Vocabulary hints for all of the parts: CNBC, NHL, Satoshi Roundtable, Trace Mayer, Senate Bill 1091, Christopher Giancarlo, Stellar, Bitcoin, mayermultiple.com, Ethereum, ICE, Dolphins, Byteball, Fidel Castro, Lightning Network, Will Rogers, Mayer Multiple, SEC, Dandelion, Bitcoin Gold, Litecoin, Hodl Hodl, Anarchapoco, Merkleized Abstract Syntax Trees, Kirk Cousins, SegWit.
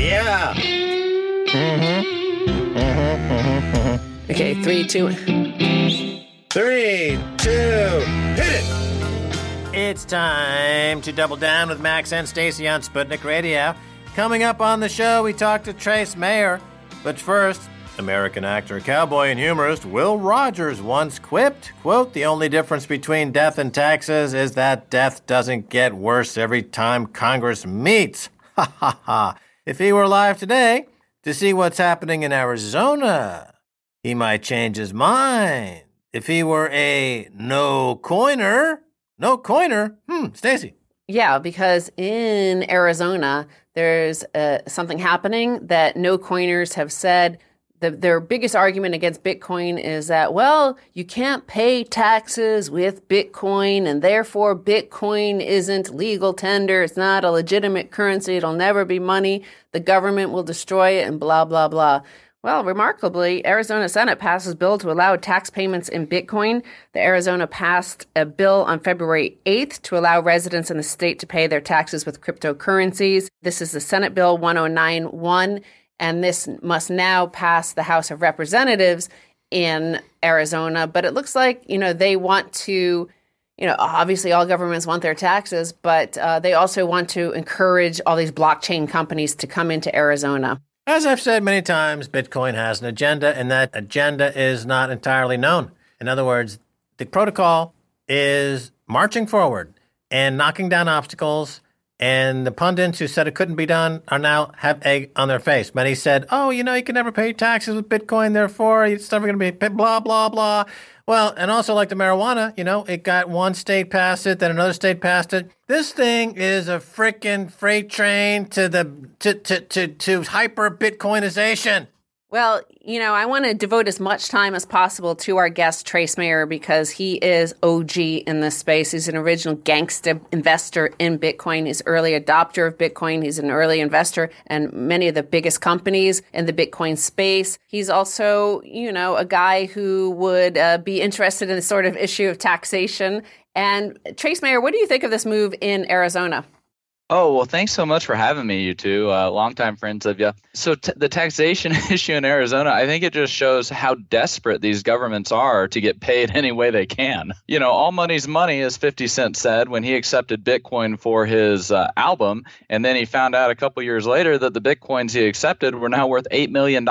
Yeah. Okay, 3, 2. 3, 2, hit it. It's time to double down with Max and Stacy on Sputnik Radio. Coming up on the show, we talk to Trace Mayer. But first, American actor, cowboy, and humorist Will Rogers once quipped, quote, "The only difference between death and taxes is that death doesn't get worse every time Congress meets." Ha ha ha. If he were alive today to see what's happening in Arizona, he might change his mind. If he were a no-coiner, Stacey. Yeah, because in Arizona, there's something happening that no-coiners have said their biggest argument against Bitcoin is that, well, you can't pay taxes with Bitcoin, and therefore Bitcoin isn't legal tender. It's not a legitimate currency. It'll never be money. The government will destroy it and blah, blah, blah. Well, remarkably, Arizona Senate passes bill to allow tax payments in Bitcoin. The Arizona passed a bill on February 8th to allow residents in the state to pay their taxes with cryptocurrencies. This is the Senate Bill 1091, and this must now pass the House of Representatives in Arizona. But it looks like, they want to, obviously all governments want their taxes, but they also want to encourage all these blockchain companies to come into Arizona. As I've said many times, Bitcoin has an agenda, and that agenda is not entirely known. In other words, the protocol is marching forward and knocking down obstacles, and the pundits who said it couldn't be done are now have egg on their face. Many said, you can never pay taxes with Bitcoin, therefore it's never going to be blah, blah, blah. Well, and also like the marijuana, it got one state passed it, then another state passed it. This thing is a frickin' freight train to hyper-Bitcoinization. Well, I want to devote as much time as possible to our guest, Trace Mayer, because he is OG in this space. He's an original gangsta investor in Bitcoin. He's an early adopter of Bitcoin. He's an early investor in many of the biggest companies in the Bitcoin space. He's also, a guy who would be interested in the sort of issue of taxation. And Trace Mayer, what do you think of this move in Arizona? Oh, well, thanks so much for having me, you two. Longtime friends of you. So the taxation issue in Arizona, I think it just shows how desperate these governments are to get paid any way they can. All money's money, as 50 Cent said when he accepted Bitcoin for his album. And then he found out a couple years later that the Bitcoins he accepted were now worth $8 million.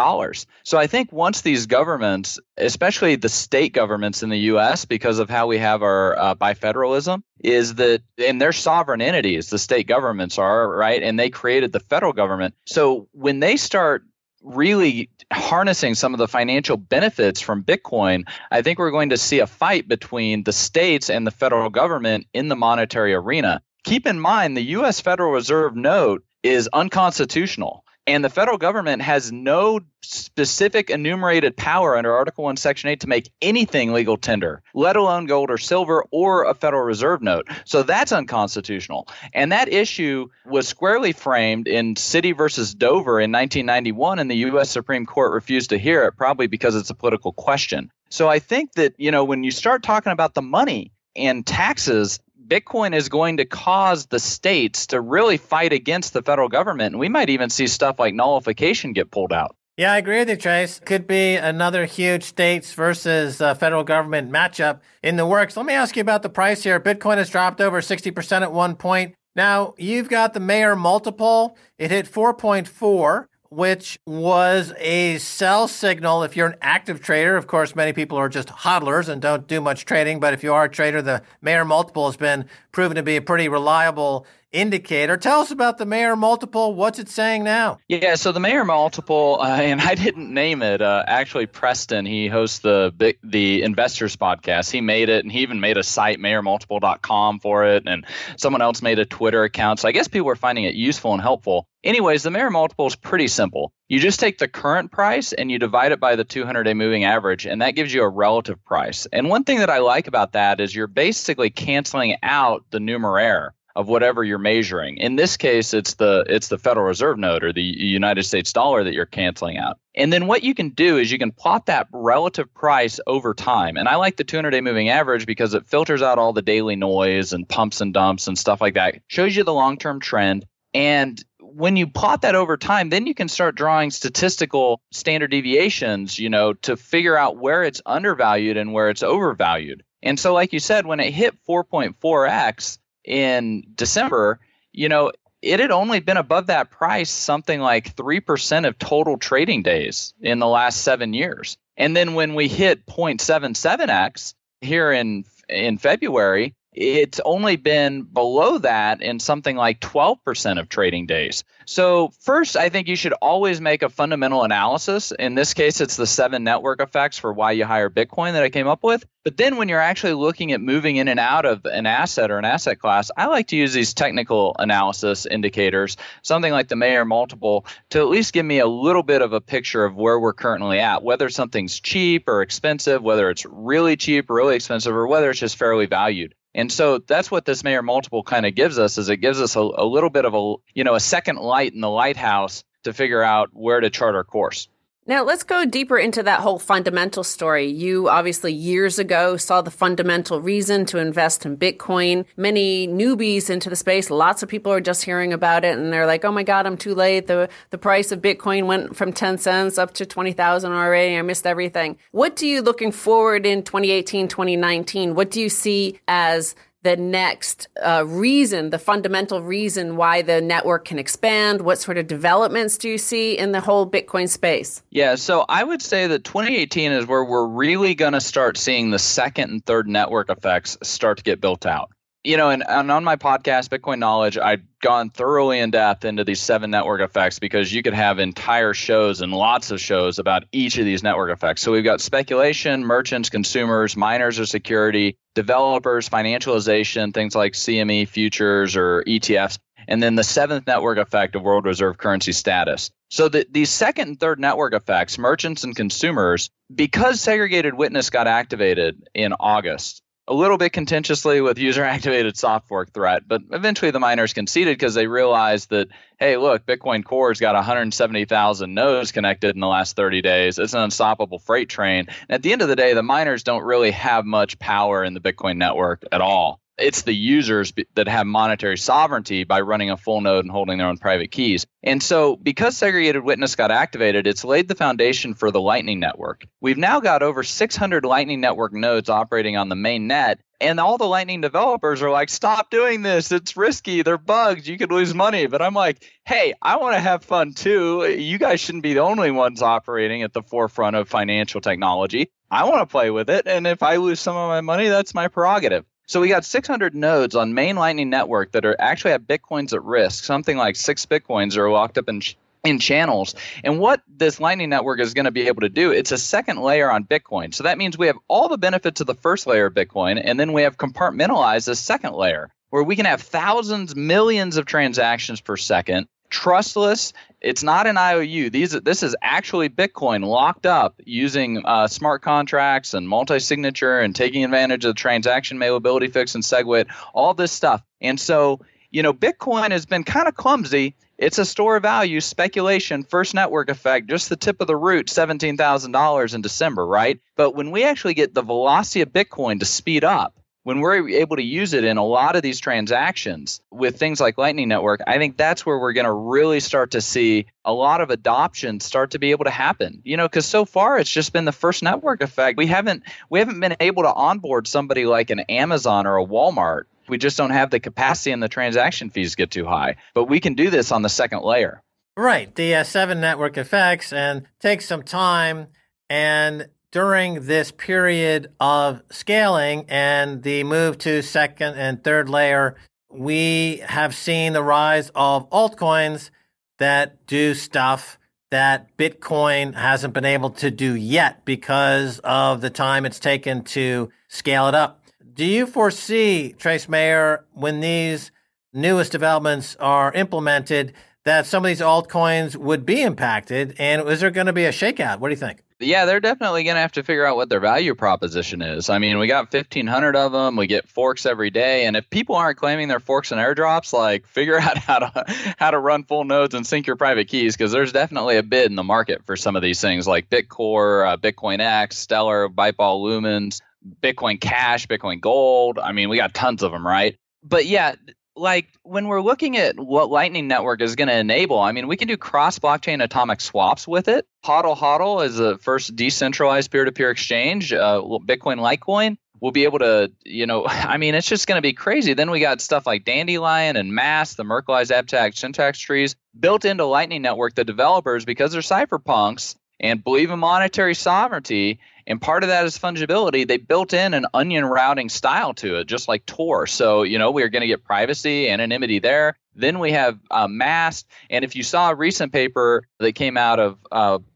So I think once these governments, especially the state governments in the U.S., because of how we have our bifederalism, is that, and they're sovereign entities, the state governments are, right? And they created the federal government. So when they start really harnessing some of the financial benefits from Bitcoin, I think we're going to see a fight between the states and the federal government in the monetary arena. Keep in mind, the U.S. Federal Reserve note is unconstitutional. And the federal government has no specific enumerated power under Article 1, Section 8 to make anything legal tender, let alone gold or silver or a Federal Reserve note. So that's unconstitutional. And that issue was squarely framed in City versus Dover in 1991, and the U.S. Supreme Court refused to hear it, probably because it's a political question. So I think that, when you start talking about the money and taxes, Bitcoin is going to cause the states to really fight against the federal government. And we might even see stuff like nullification get pulled out. Yeah, I agree with you, Trace. Could be another huge states versus federal government matchup in the works. Let me ask you about the price here. Bitcoin has dropped over 60% at one point. Now, you've got the Mayer Multiple. It hit 4.4, which was a sell signal if you're an active trader. Of course, many people are just hodlers and don't do much trading. But if you are a trader, the Mayer Multiple has been proven to be a pretty reliable indicator. Tell us about the Mayer Multiple. What's it saying now? Yeah, so the Mayer Multiple, and I didn't name it. Actually, Preston, he hosts the Investors podcast. He made it, and he even made a site, mayermultiple.com, for it. And someone else made a Twitter account. So I guess people are finding it useful and helpful. Anyways, the Mayer Multiple is pretty simple. You just take the current price and you divide it by the 200-day moving average, and that gives you a relative price. And one thing that I like about that is you're basically canceling out the numeraire of whatever you're measuring. In this case, it's the Federal Reserve note or the United States dollar that you're canceling out. And then what you can do is you can plot that relative price over time. And I like the 200-day moving average because it filters out all the daily noise and pumps and dumps and stuff like that. It shows you the long-term trend. And when you plot that over time, then you can start drawing statistical standard deviations, you know, to figure out where it's undervalued and where it's overvalued. And so, like you said, when it hit 4.4x in December, you know, it had only been above that price something like 3% of total trading days in the last 7 years. And then when we hit 0.77x here in February, it's only been below that in something like 12% of trading days. So first, I think you should always make a fundamental analysis. In this case, it's the 7 network effects for why you hire Bitcoin that I came up with. But then when you're actually looking at moving in and out of an asset or an asset class, I like to use these technical analysis indicators, something like the Mayer Multiple, to at least give me a little bit of a picture of where we're currently at, whether something's cheap or expensive, whether it's really cheap, really expensive, or whether it's just fairly valued. And so that's what this Mayer Multiple kind of gives us, is it gives us a little bit of a, you know, a second light in the lighthouse to figure out where to chart our course. Now, let's go deeper into that whole fundamental story. You obviously years ago saw the fundamental reason to invest in Bitcoin. Many newbies into the space, lots of people are just hearing about it and they're like, oh my God, I'm too late. The price of Bitcoin went from 10 cents up to 20,000 already. I missed everything. What do you, looking forward in 2018, 2019, what do you see as the next reason, the fundamental reason why the network can expand? What sort of developments do you see in the whole Bitcoin space? Yeah, so I would say that 2018 is where we're really going to start seeing the second and third network effects start to get built out. You know, and on my podcast, Bitcoin Knowledge, I'd gone thoroughly in depth into these 7 network effects because you could have entire shows and lots of shows about each of these network effects. So we've got speculation, merchants, consumers, miners or security, developers, financialization, things like CME futures or ETFs, and then the 7th network effect of world reserve currency status. So these second and third network effects, merchants and consumers, because segregated witness got activated in August, a little bit contentiously with user-activated soft fork threat, but eventually the miners conceded because they realized that, hey, look, Bitcoin Core has got 170,000 nodes connected in the last 30 days. It's an unstoppable freight train. And at the end of the day, the miners don't really have much power in the Bitcoin network at all. It's the users that have monetary sovereignty by running a full node and holding their own private keys. And so because segregated witness got activated, it's laid the foundation for the Lightning Network. We've now got over 600 Lightning Network nodes operating on the main net. And all the Lightning developers are like, stop doing this. It's risky. They're bugs. You could lose money. But I'm like, hey, I want to have fun too. You guys shouldn't be the only ones operating at the forefront of financial technology. I want to play with it. And if I lose some of my money, that's my prerogative. So we got 600 nodes on main Lightning Network that are actually have Bitcoins at risk. Something like 6 Bitcoins are locked up in channels. And what this Lightning Network is going to be able to do, it's a second layer on Bitcoin. So that means we have all the benefits of the first layer of Bitcoin, and then we have compartmentalized the second layer where we can have thousands, millions of transactions per second. Trustless. It's not an IOU. This is actually Bitcoin locked up using smart contracts and multi-signature and taking advantage of the transaction mailability fix and SegWit, all this stuff. And so, you know, Bitcoin has been kind of clumsy. It's a store of value, speculation, first network effect, just the tip of the root, $17,000 in December, right? But when we actually get the velocity of Bitcoin to speed up, when we're able to use it in a lot of these transactions with things like Lightning Network, I think that's where we're going to really start to see a lot of adoption start to be able to happen. You know, because so far it's just been the first network effect. We haven't been able to onboard somebody like an Amazon or a Walmart. We just don't have the capacity and the transaction fees get too high. But we can do this on the second layer. Right. The 7 network effects and take some time and during this period of scaling and the move to second and third layer we have seen the rise of altcoins that do stuff that Bitcoin hasn't been able to do yet because of the time it's taken to scale it up. Do you foresee, Trace Mayer, when these newest developments are implemented, that some of these altcoins would be impacted? And is there going to be a shakeout? What do you think? Yeah, they're definitely going to have to figure out what their value proposition is. I mean, we got 1,500 of them. We get forks every day. And if people aren't claiming their forks and airdrops, like, figure out how to run full nodes and sync your private keys, because there's definitely a bid in the market for some of these things like Bitcoin Core, Bitcoin X, Stellar, Byteball, Lumens, Bitcoin Cash, Bitcoin Gold. I mean, we got tons of them, right? But yeah, like when we're looking at what Lightning Network is going to enable, I mean, we can do cross-blockchain atomic swaps with it. Hodl Hodl is the first decentralized peer-to-peer exchange. Bitcoin Litecoin will be able to, I mean, it's just going to be crazy. Then we got stuff like Dandelion and Mass, the Merkleized Abstract Syntax Trees, built into Lightning Network. The developers, because they're cypherpunks and believe in monetary sovereignty, and part of that is fungibility, they built in an onion routing style to it, just like Tor. So, we're going to get privacy, anonymity there. Then we have Mass. And if you saw a recent paper that came out of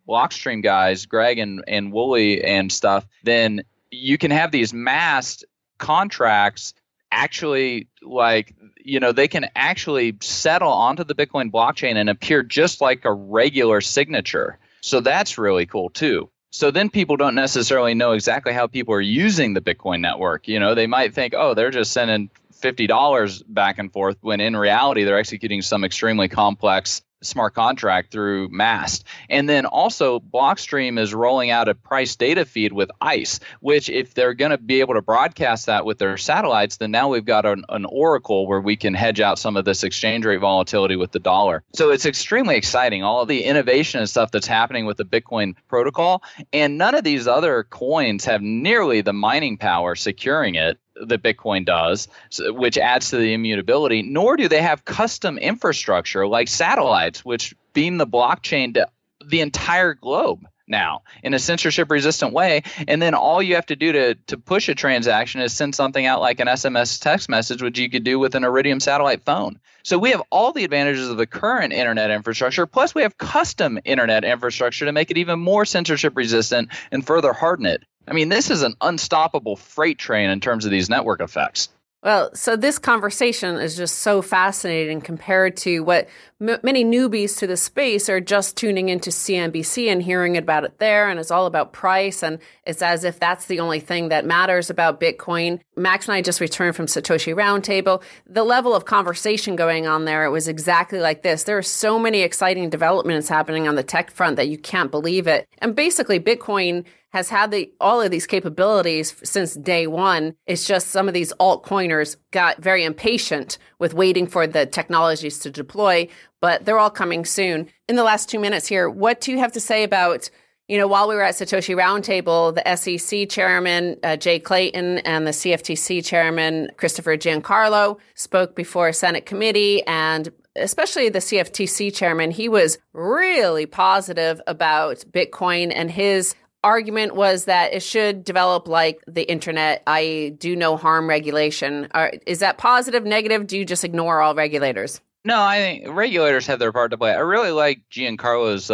Blockstream guys, Greg and Wooly and stuff, then you can have these Mass contracts actually, they can actually settle onto the Bitcoin blockchain and appear just like a regular signature. So that's really cool, too. So then people don't necessarily know exactly how people are using the Bitcoin network. They might think, oh, they're just sending $50 back and forth, when in reality, they're executing some extremely complex smart contract through Mast. And then also Blockstream is rolling out a price data feed with ICE, which if they're going to be able to broadcast that with their satellites, then now we've got an oracle where we can hedge out some of this exchange rate volatility with the dollar. So it's extremely exciting, all of the innovation and stuff that's happening with the Bitcoin protocol. And none of these other coins have nearly the mining power securing it that Bitcoin does, which adds to the immutability, nor do they have custom infrastructure like satellites, which beam the blockchain to the entire globe now in a censorship-resistant way. And then all you have to do to push a transaction is send something out like an SMS text message, which you could do with an Iridium satellite phone. So we have all the advantages of the current internet infrastructure, plus we have custom internet infrastructure to make it even more censorship-resistant and further harden it. I mean, this is an unstoppable freight train in terms of these network effects. Well, so this conversation is just so fascinating compared to what many newbies to the space are just tuning into CNBC and hearing about it there. And it's all about price. And it's as if that's the only thing that matters about Bitcoin. Max and I just returned from Satoshi Roundtable. The level of conversation going on there, it was exactly like this. There are so many exciting developments happening on the tech front that you can't believe it. And basically, Bitcoin has had all of these capabilities since day one. It's just some of these altcoiners got very impatient with waiting for the technologies to deploy, but they're all coming soon. In the last 2 minutes here, what do you have to say about, while we were at Satoshi Roundtable, the SEC chairman, Jay Clayton, and the CFTC chairman, Christopher Giancarlo, spoke before a Senate committee, and especially the CFTC chairman, he was really positive about Bitcoin, and his argument was that it should develop like the internet, i.e. do no harm regulation. Is that positive, negative? Do you just ignore all regulators? No, I think regulators have their part to play. I really like Giancarlo's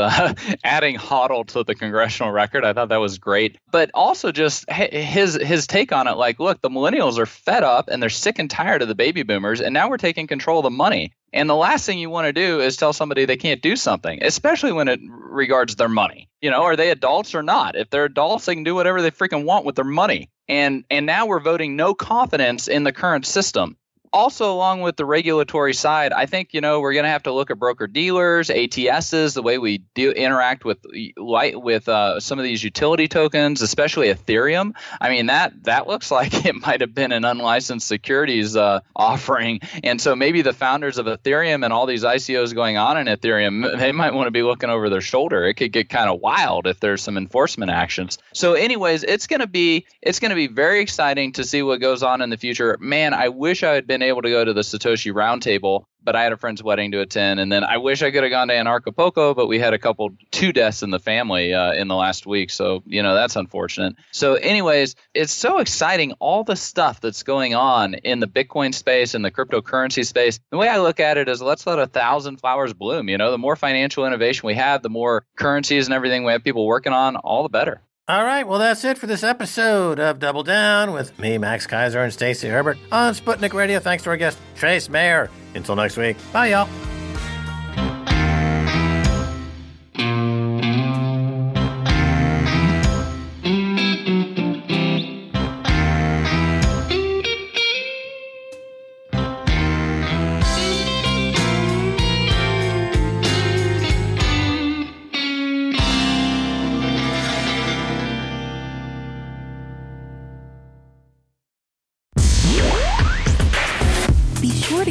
adding HODL to the congressional record. I thought that was great. But also just his take on it, like, look, the millennials are fed up and they're sick and tired of the baby boomers, and now we're taking control of the money. And the last thing you want to do is tell somebody they can't do something, especially when it regards their money. Are they adults or not? If they're adults, they can do whatever they freaking want with their money. And now we're voting no confidence in the current system. Also, along with the regulatory side, I think, we're going to have to look at broker-dealers, ATSs, the way we interact with some of these utility tokens, especially Ethereum. I mean, that looks like it might have been an unlicensed securities offering. And so maybe the founders of Ethereum and all these ICOs going on in Ethereum, they might want to be looking over their shoulder. It could get kind of wild if there's some enforcement actions. So anyways, it's going to be very exciting to see what goes on in the future. Man, I wish I had been able to go to the Satoshi Roundtable, but I had a friend's wedding to attend. And then I wish I could have gone to Anarchapoco, but we had two deaths in the family in the last week. So, that's unfortunate. So anyways, it's so exciting, all the stuff that's going on in the Bitcoin space and the cryptocurrency space. The way I look at it is, let's let 1,000 flowers bloom. The more financial innovation we have, the more currencies and everything we have people working on, all the better. All right, well, that's it for this episode of Double Down with me, Max Kaiser, and Stacey Herbert on Sputnik Radio. Thanks to our guest, Trace Mayer. Until next week, bye, y'all.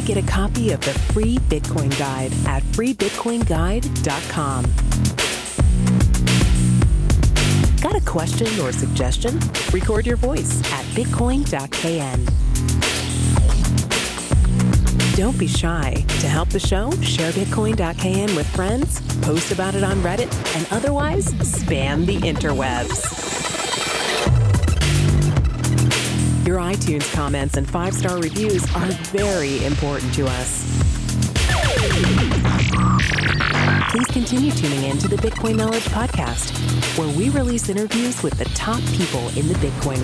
Get a copy of the free Bitcoin Guide at freebitcoinguide.com. Got a question or suggestion? Record your voice at bitcoin.kn. Don't be shy. To help the show, share bitcoin.kn with friends, post about it on Reddit, and otherwise spam the interwebs. Your iTunes comments and 5-star reviews are very important to us. Please continue tuning in to the Bitcoin Knowledge Podcast, where we release interviews with the top people in the Bitcoin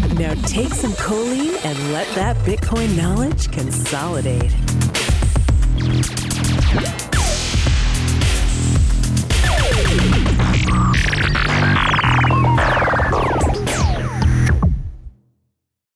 world. Now take some choline and let that Bitcoin knowledge consolidate.